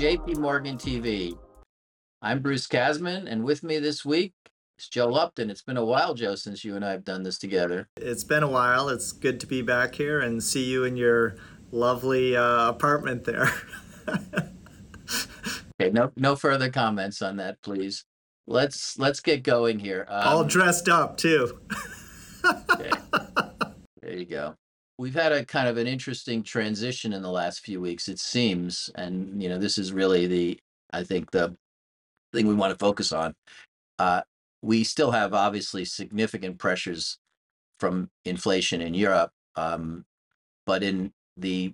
JP Morgan TV. I'm Bruce Kasman, and with me this week is Joe Upton. It's been a while, Joe, since you and I have done this together. It's been a while. It's good to be back here and see you in your lovely apartment there. Okay, no further comments on that, please. Let's get going here. All dressed up too. Okay. There you go. We've had a kind of an interesting transition in the last few weeks, it seems, and this is really the thing we want to focus on. We still have obviously significant pressures from inflation in Europe, but in the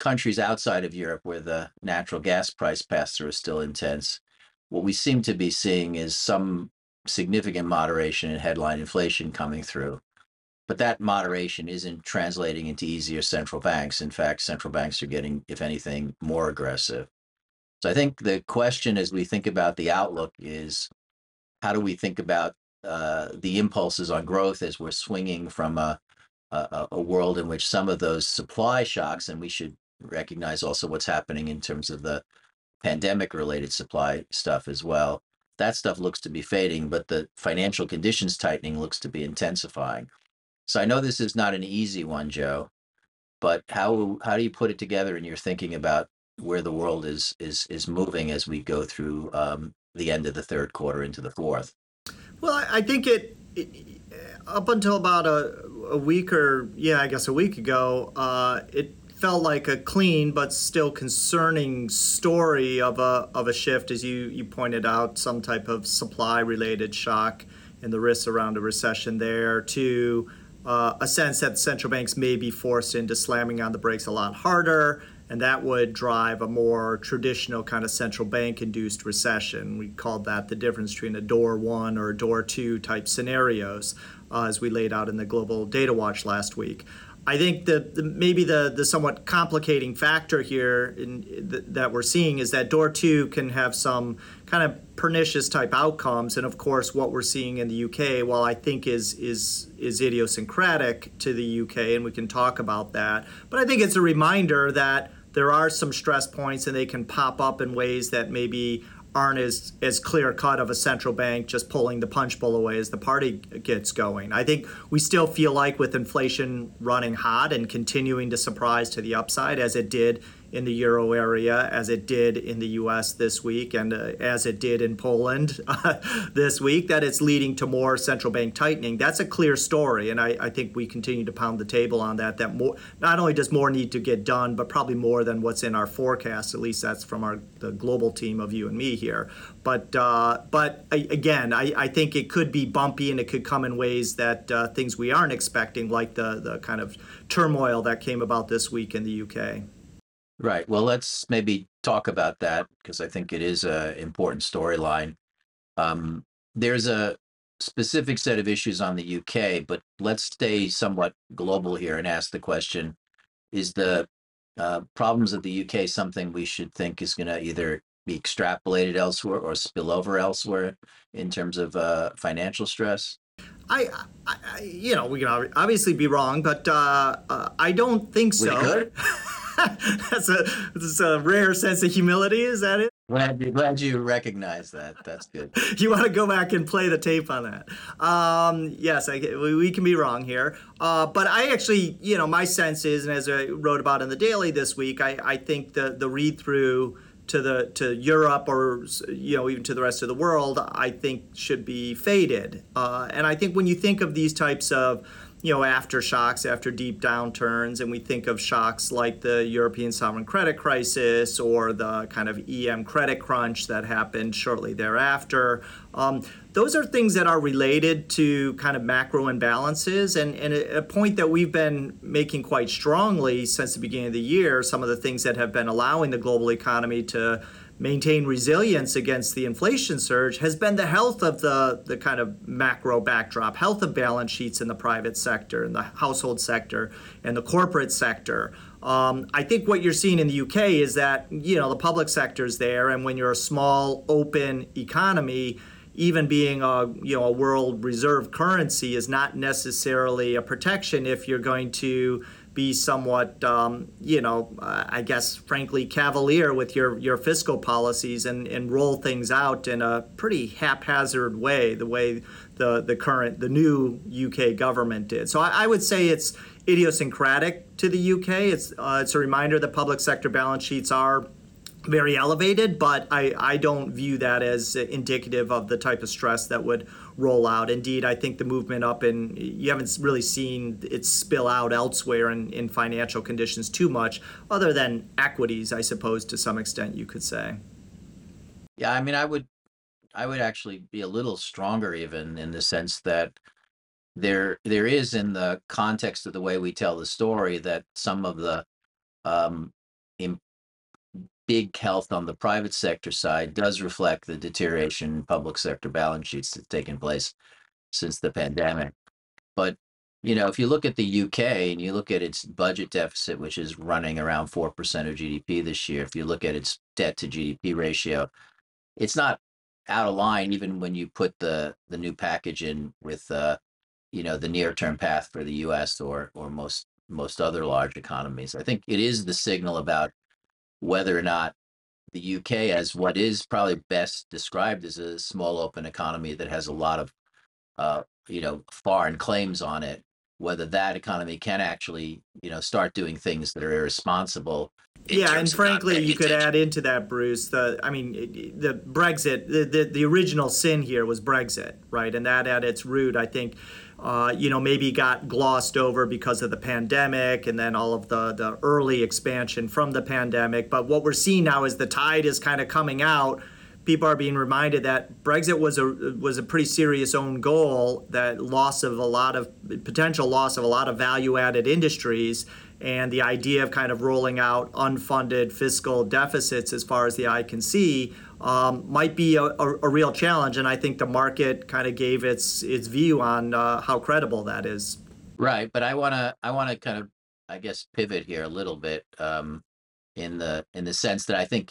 countries outside of Europe, where the natural gas price pass-through is still intense, what we seem to be seeing is some significant moderation in headline inflation coming through. But that moderation isn't translating into easier central banks. In fact, central banks are getting, if anything, more aggressive. So I think the question as we think about the outlook is, how do we think about the impulses on growth as we're swinging from a world in which some of those supply shocks, and we should recognize also what's happening in terms of the pandemic-related supply stuff as well. That stuff looks to be fading, but the financial conditions tightening looks to be intensifying. So I know this is not an easy one, Joe, but how do you put it together in your thinking about where the world is moving as we go through the end of the third quarter into the fourth? Well, I think it up until about a week ago, it felt like a clean but still concerning story of a shift, as you pointed out, some type of supply-related shock and the risks around a recession there, to a sense that central banks may be forced into slamming on the brakes a lot harder, and that would drive a more traditional kind of central bank-induced recession. We called that the difference between a door one or a door two type scenarios, as we laid out in the Global Data Watch last week. I think the somewhat complicating factor here that we're seeing is that door two can have some kind of pernicious type outcomes. And of course, what we're seeing in the UK, while I think is idiosyncratic to the UK, and we can talk about that, but I think it's a reminder that there are some stress points and they can pop up in ways that maybe aren't as clear-cut of a central bank just pulling the punch bowl away as the party gets going. I think we still feel like, with inflation running hot and continuing to surprise to the upside, as it did in the euro area, as it did in the U.S. this week, and as it did in Poland this week, that it's leading to more central bank tightening. That's a clear story, and I think we continue to pound the table on that more, not only does more need to get done, but probably more than what's in our forecast, at least that's from the global team of you and me here. But I think it could be bumpy, and it could come in ways that things we aren't expecting, like the kind of turmoil that came about this week in the U.K. Right. Well, let's maybe talk about that, because I think it is an important storyline. There's a specific set of issues on the UK, but let's stay somewhat global here and ask the question, is the problems of the UK something we should think is going to either be extrapolated elsewhere or spill over elsewhere in terms of financial stress? I we can obviously be wrong, but I don't think so. We could? That's a rare sense of humility. Is that it? Glad you recognize that. That's good. You want to go back and play the tape on that. Yes, we can be wrong here. But I actually, my sense is, and as I wrote about in the Daily this week, I think the read-through to Europe, or even to the rest of the world, I think should be faded. And I think when you think of these types of aftershocks after deep downturns, and we think of shocks like the European sovereign credit crisis or the kind of EM credit crunch that happened shortly thereafter, those are things that are related to kind of macro imbalances, and a point that we've been making quite strongly since the beginning of the year. Some of the things that have been allowing the global economy to maintain resilience against the inflation surge has been the health of the kind of macro backdrop, health of balance sheets in the private sector, in the household sector, and the corporate sector. I think what you're seeing in the UK is that, the public sector's there, and when you're a small, open economy, even being a world reserve currency is not necessarily a protection if you're going to be somewhat, I guess, frankly, cavalier with your fiscal policies and roll things out in a pretty haphazard way the new UK government did. So I would say it's idiosyncratic to the UK. It's a reminder that public sector balance sheets are very elevated, but I don't view that as indicative of the type of stress that would roll out. Indeed, I think the movement up in, you haven't really seen it spill out elsewhere in financial conditions too much, other than equities, I suppose, to some extent you could say. Yeah, I mean, I would actually be a little stronger even in the sense that there is, in the context of the way we tell the story, that some of the big health on the private sector side does reflect the deterioration in public sector balance sheets that's taken place since the pandemic. But, you know, if you look at the UK and you look at its budget deficit, which is running around 4% of GDP this year, if you look at its debt to GDP ratio, it's not out of line, even when you put the new package in with, the near-term path for the US or most other large economies. I think it is the signal about whether or not the UK, as what is probably best described as a small open economy that has a lot of, foreign claims on it, whether that economy can actually, start doing things that are irresponsible. Yeah, and frankly, you could add into that, Bruce, the Brexit, the original sin here was Brexit, right? And that at its root, I think, maybe got glossed over because of the pandemic and then all of the early expansion from the pandemic. But what we're seeing now is the tide is kind of coming out. People are being reminded that Brexit was a pretty serious own goal, that potential loss of a lot of value-added industries, and the idea of kind of rolling out unfunded fiscal deficits as far as the eye can see might be a real challenge. And I think the market kind of gave its view on how credible that is. Right, but I want to kind of, I guess, pivot here a little bit in the sense that I think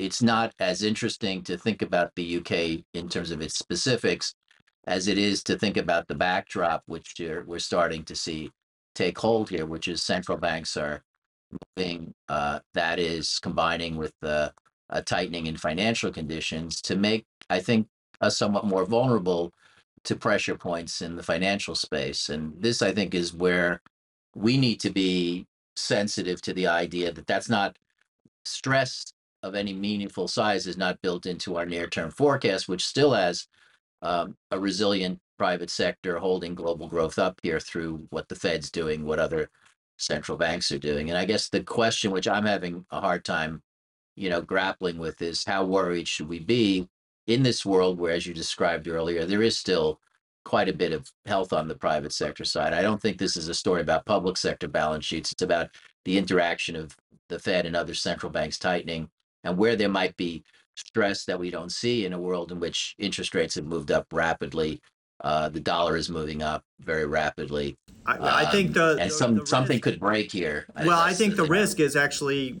it's not as interesting to think about the UK in terms of its specifics as it is to think about the backdrop, which we're starting to see take hold here, which is central banks are moving, that is combining with a tightening in financial conditions to make, I think, us somewhat more vulnerable to pressure points in the financial space. And this, I think, is where we need to be sensitive to the idea that that's not stress of any meaningful size is not built into our near-term forecast, which still has a resilient private sector holding global growth up here through what the Fed's doing, what other central banks are doing. And I guess the question, which I'm having a hard time, grappling with, is how worried should we be in this world where, as you described earlier, there is still quite a bit of health on the private sector side. I don't think this is a story about public sector balance sheets. It's about the interaction of the Fed and other central banks tightening, and where there might be stress that we don't see in a world in which interest rates have moved up rapidly, the dollar is moving up very rapidly. I think something could break here. Well, I think the risk is actually,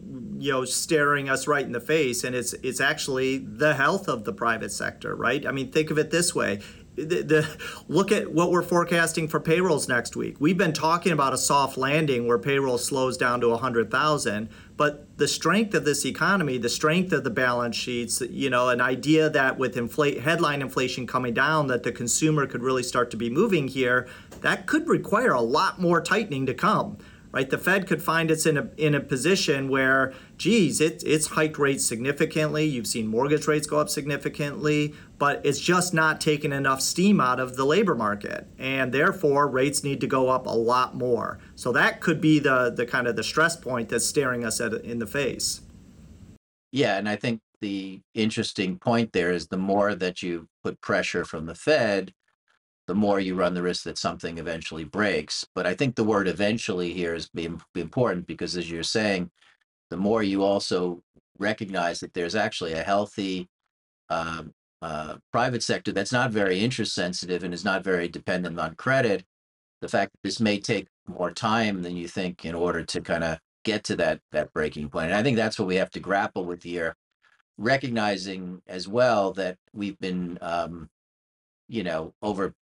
staring us right in the face, and it's actually the health of the private sector, right? I mean, think of it this way. Look at what we're forecasting for payrolls next week. We've been talking about a soft landing where payroll slows down to 100,000, but the strength of this economy, the strength of the balance sheets, an idea that with headline inflation coming down, that the consumer could really start to be moving here, that could require a lot more tightening to come. Right, the Fed could find it's in a position where, geez, it's hiked rates significantly. You've seen mortgage rates go up significantly, but it's just not taking enough steam out of the labor market, and therefore rates need to go up a lot more. So that could be the kind of the stress point that's staring us in the face. Yeah, and I think the interesting point there is the more that you put pressure from the Fed, the more you run the risk that something eventually breaks. But I think the word eventually here is important, because as you're saying, the more you also recognize that there's actually a healthy private sector that's not very interest sensitive and is not very dependent on credit, the fact that this may take more time than you think in order to kind of get to that breaking point. And I think that's what we have to grapple with here, recognizing as well that we've been, over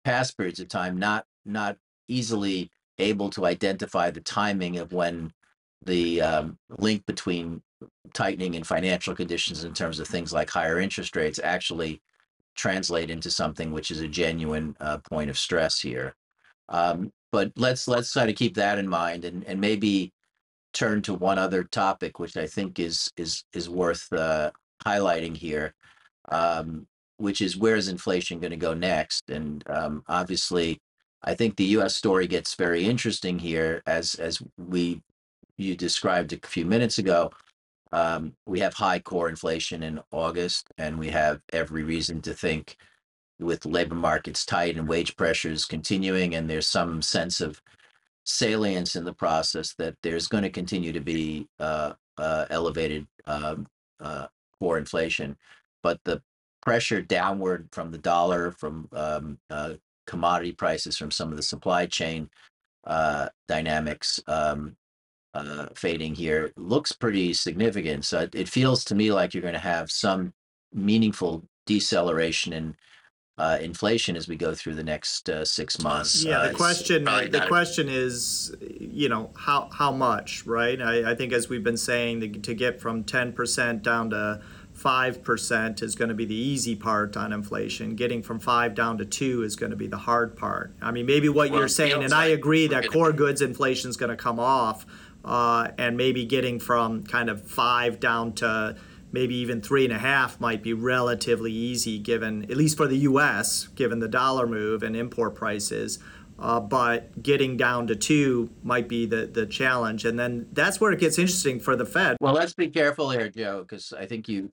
past periods of time, not easily able to identify the timing of when the link between tightening and financial conditions in terms of things like higher interest rates actually translate into something which is a genuine point of stress here. But let's try to keep that in mind, and maybe turn to one other topic, which I think is worth highlighting here, which is where is inflation going to go next? And obviously, I think the U.S. story gets very interesting here, as you described a few minutes ago. We have high core inflation in August, and we have every reason to think, with labor markets tight and wage pressures continuing, and there's some sense of salience in the process that there's going to continue to be elevated core inflation. But the pressure downward from the dollar, from commodity prices, from some of the supply chain dynamics fading here looks pretty significant. So it feels to me like you're going to have some meaningful deceleration in inflation as we go through the next 6 months. Yeah, the question is, you know, how much, right? I think, as we've been saying, to get from 10% down to 5% is going to be the easy part on inflation. Getting from 5 down to 2 is going to be the hard part. I mean, maybe what you're saying, and I agree that core goods inflation is going to come off, and maybe getting from kind of 5 down to maybe even 3.5 might be relatively easy, given, at least for the U.S., given the dollar move and import prices. But getting down to 2 might be the challenge. And then that's where it gets interesting for the Fed. Well, let's be careful here, Joe, because I think you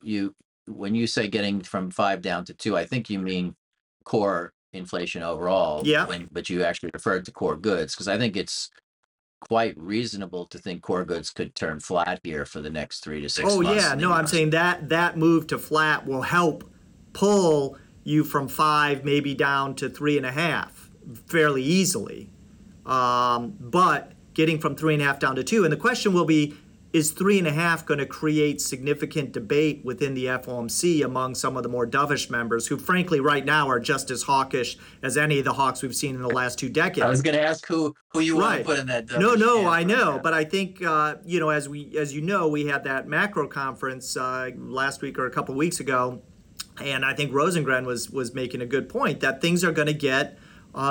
when you say getting from 5 down to 2, I think you mean core inflation overall. Yeah. But you actually referred to core goods, because I think it's quite reasonable to think core goods could turn flat here for the next 3 to 6 months. Oh, yeah. No, I'm saying that move to flat will help pull you from 5 maybe down to 3.5 fairly easily. But getting from 3.5 down to 2, and the question will be, is 3.5 going to create significant debate within the FOMC among some of the more dovish members, who, frankly, right now are just as hawkish as any of the hawks we've seen in the last 2 decades? I was going to ask who you want to put in that dovish. No, I know. Right, but I think, you know, we had that macro conference last week or a couple weeks ago, and I think Rosengren was making a good point that things are going to get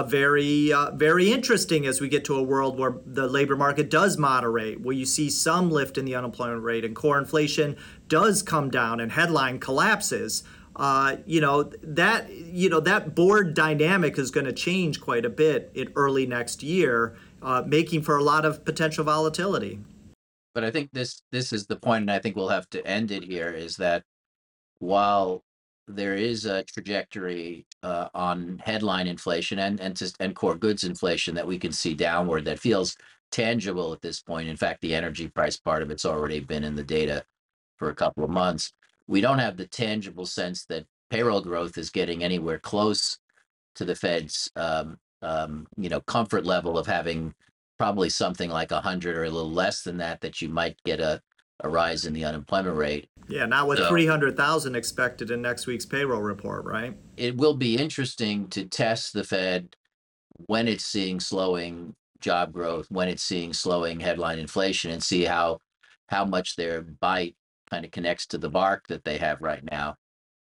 very, very interesting as we get to a world where the labor market does moderate, where you see some lift in the unemployment rate and core inflation does come down and headline collapses. That board dynamic is going to change quite a bit in early next year, making for a lot of potential volatility. But I think this is the point, and I think we'll have to end it here, is that while there is a trajectory on headline inflation and core goods inflation that we can see downward that feels tangible at this point. In fact, the energy price part of it's already been in the data for a couple of months. We don't have the tangible sense that payroll growth is getting anywhere close to the Fed's comfort level of having probably something like 100 or a little less than that you might get a rise in the unemployment rate. Yeah, not with 300,000 expected in next week's payroll report, right? It will be interesting to test the Fed when it's seeing slowing job growth, when it's seeing slowing headline inflation, and see how much their bite kind of connects to the bark that they have right now.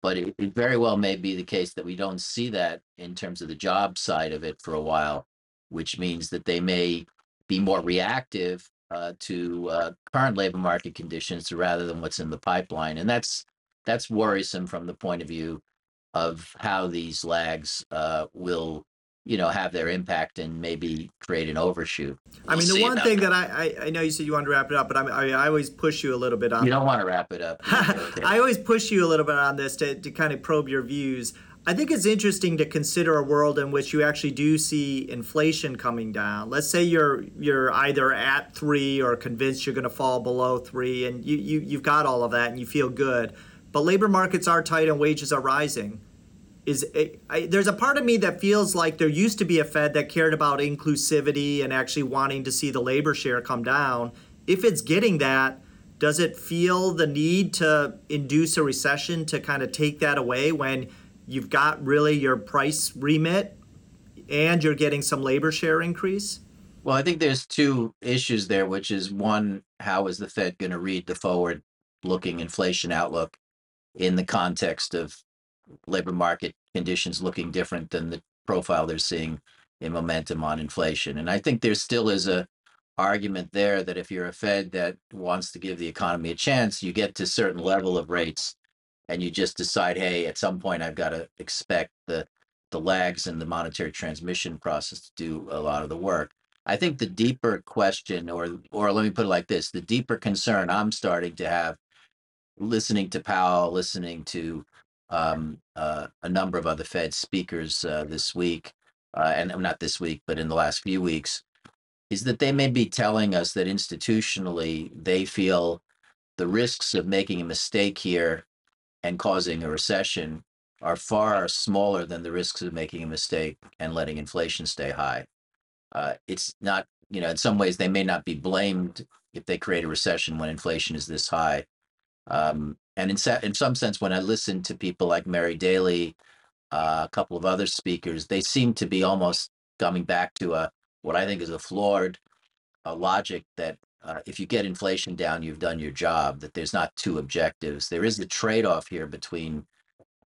But it very well may be the case that we don't see that in terms of the job side of it for a while, which means that they may be more reactive to current labor market conditions rather than what's in the pipeline. And that's worrisome from the point of view of how these lags will, you know, have their impact and maybe create an overshoot. I mean, the one thing that I know you said you wanted to wrap it up, but I always push you a little bit on. You don't want to wrap it up. I always push you a little bit on this to kind of probe your views. I think it's interesting to consider a world in which you actually do see inflation coming down. Let's say you're either at 3 or convinced you're going to fall below 3, and you've got all of that and you feel good. But labor markets are tight and wages are rising. There's a part of me that feels like there used to be a Fed that cared about inclusivity and actually wanting to see the labor share come down. If it's getting that, does it feel the need to induce a recession to kind of take that away when you've got really your price remit and you're getting some labor share increase? Well, I think there's two issues there, which is one, how is the Fed going to read the forward-looking inflation outlook in the context of labor market conditions looking different than the profile they're seeing in momentum on inflation? And I think there still is a argument there that if you're a Fed that wants to give the economy a chance, you get to a certain level of rates and you just decide, hey, at some point I've got to expect the lags in the monetary transmission process to do a lot of the work. I think the deeper question, or let me put it like this, the deeper concern I'm starting to have, listening to Powell, listening to a number of other Fed speakers this week, and not this week, but in the last few weeks, is that they may be telling us that institutionally they feel the risks of making a mistake here and causing a recession are far smaller than the risks of making a mistake and letting inflation stay high. It's not, you know, in some ways they may not be blamed if they create a recession when inflation is this high. And in some sense, when I listen to people like Mary Daly, a couple of other speakers, they seem to be almost coming back to what I think is a flawed logic that if you get inflation down, you've done your job, that there's not two objectives. There is the trade-off here between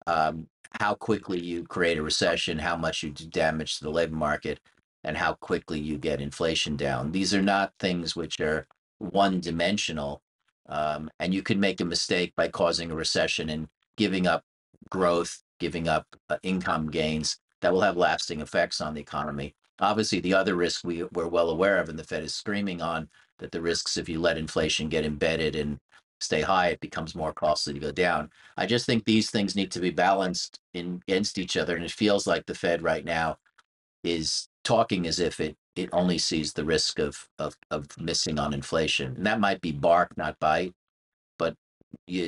how quickly you create a recession, how much you do damage to the labor market, and how quickly you get inflation down. These are not things which are one-dimensional, and you can make a mistake by causing a recession and giving up growth, giving up income gains that will have lasting effects on the economy. Obviously, the other risk we're well aware of, and the Fed is screaming on, that the risks if you let inflation get embedded and stay high, it becomes more costly to go down. I just think these things need to be balanced against each other, and it feels like the Fed right now is talking as if it only sees the risk of missing on inflation. And that might be bark, not bite, but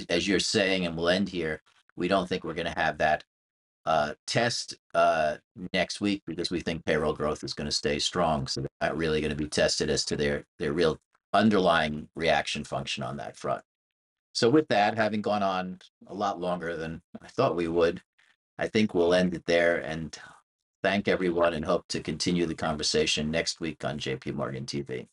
as you're saying, and we'll end here, we don't think we're going to have that test next week because we think payroll growth is going to stay strong. So they're not really going to be tested as to their real underlying reaction function on that front. So with that, having gone on a lot longer than I thought we would, I think we'll end it there and thank everyone and hope to continue the conversation next week on JP Morgan TV.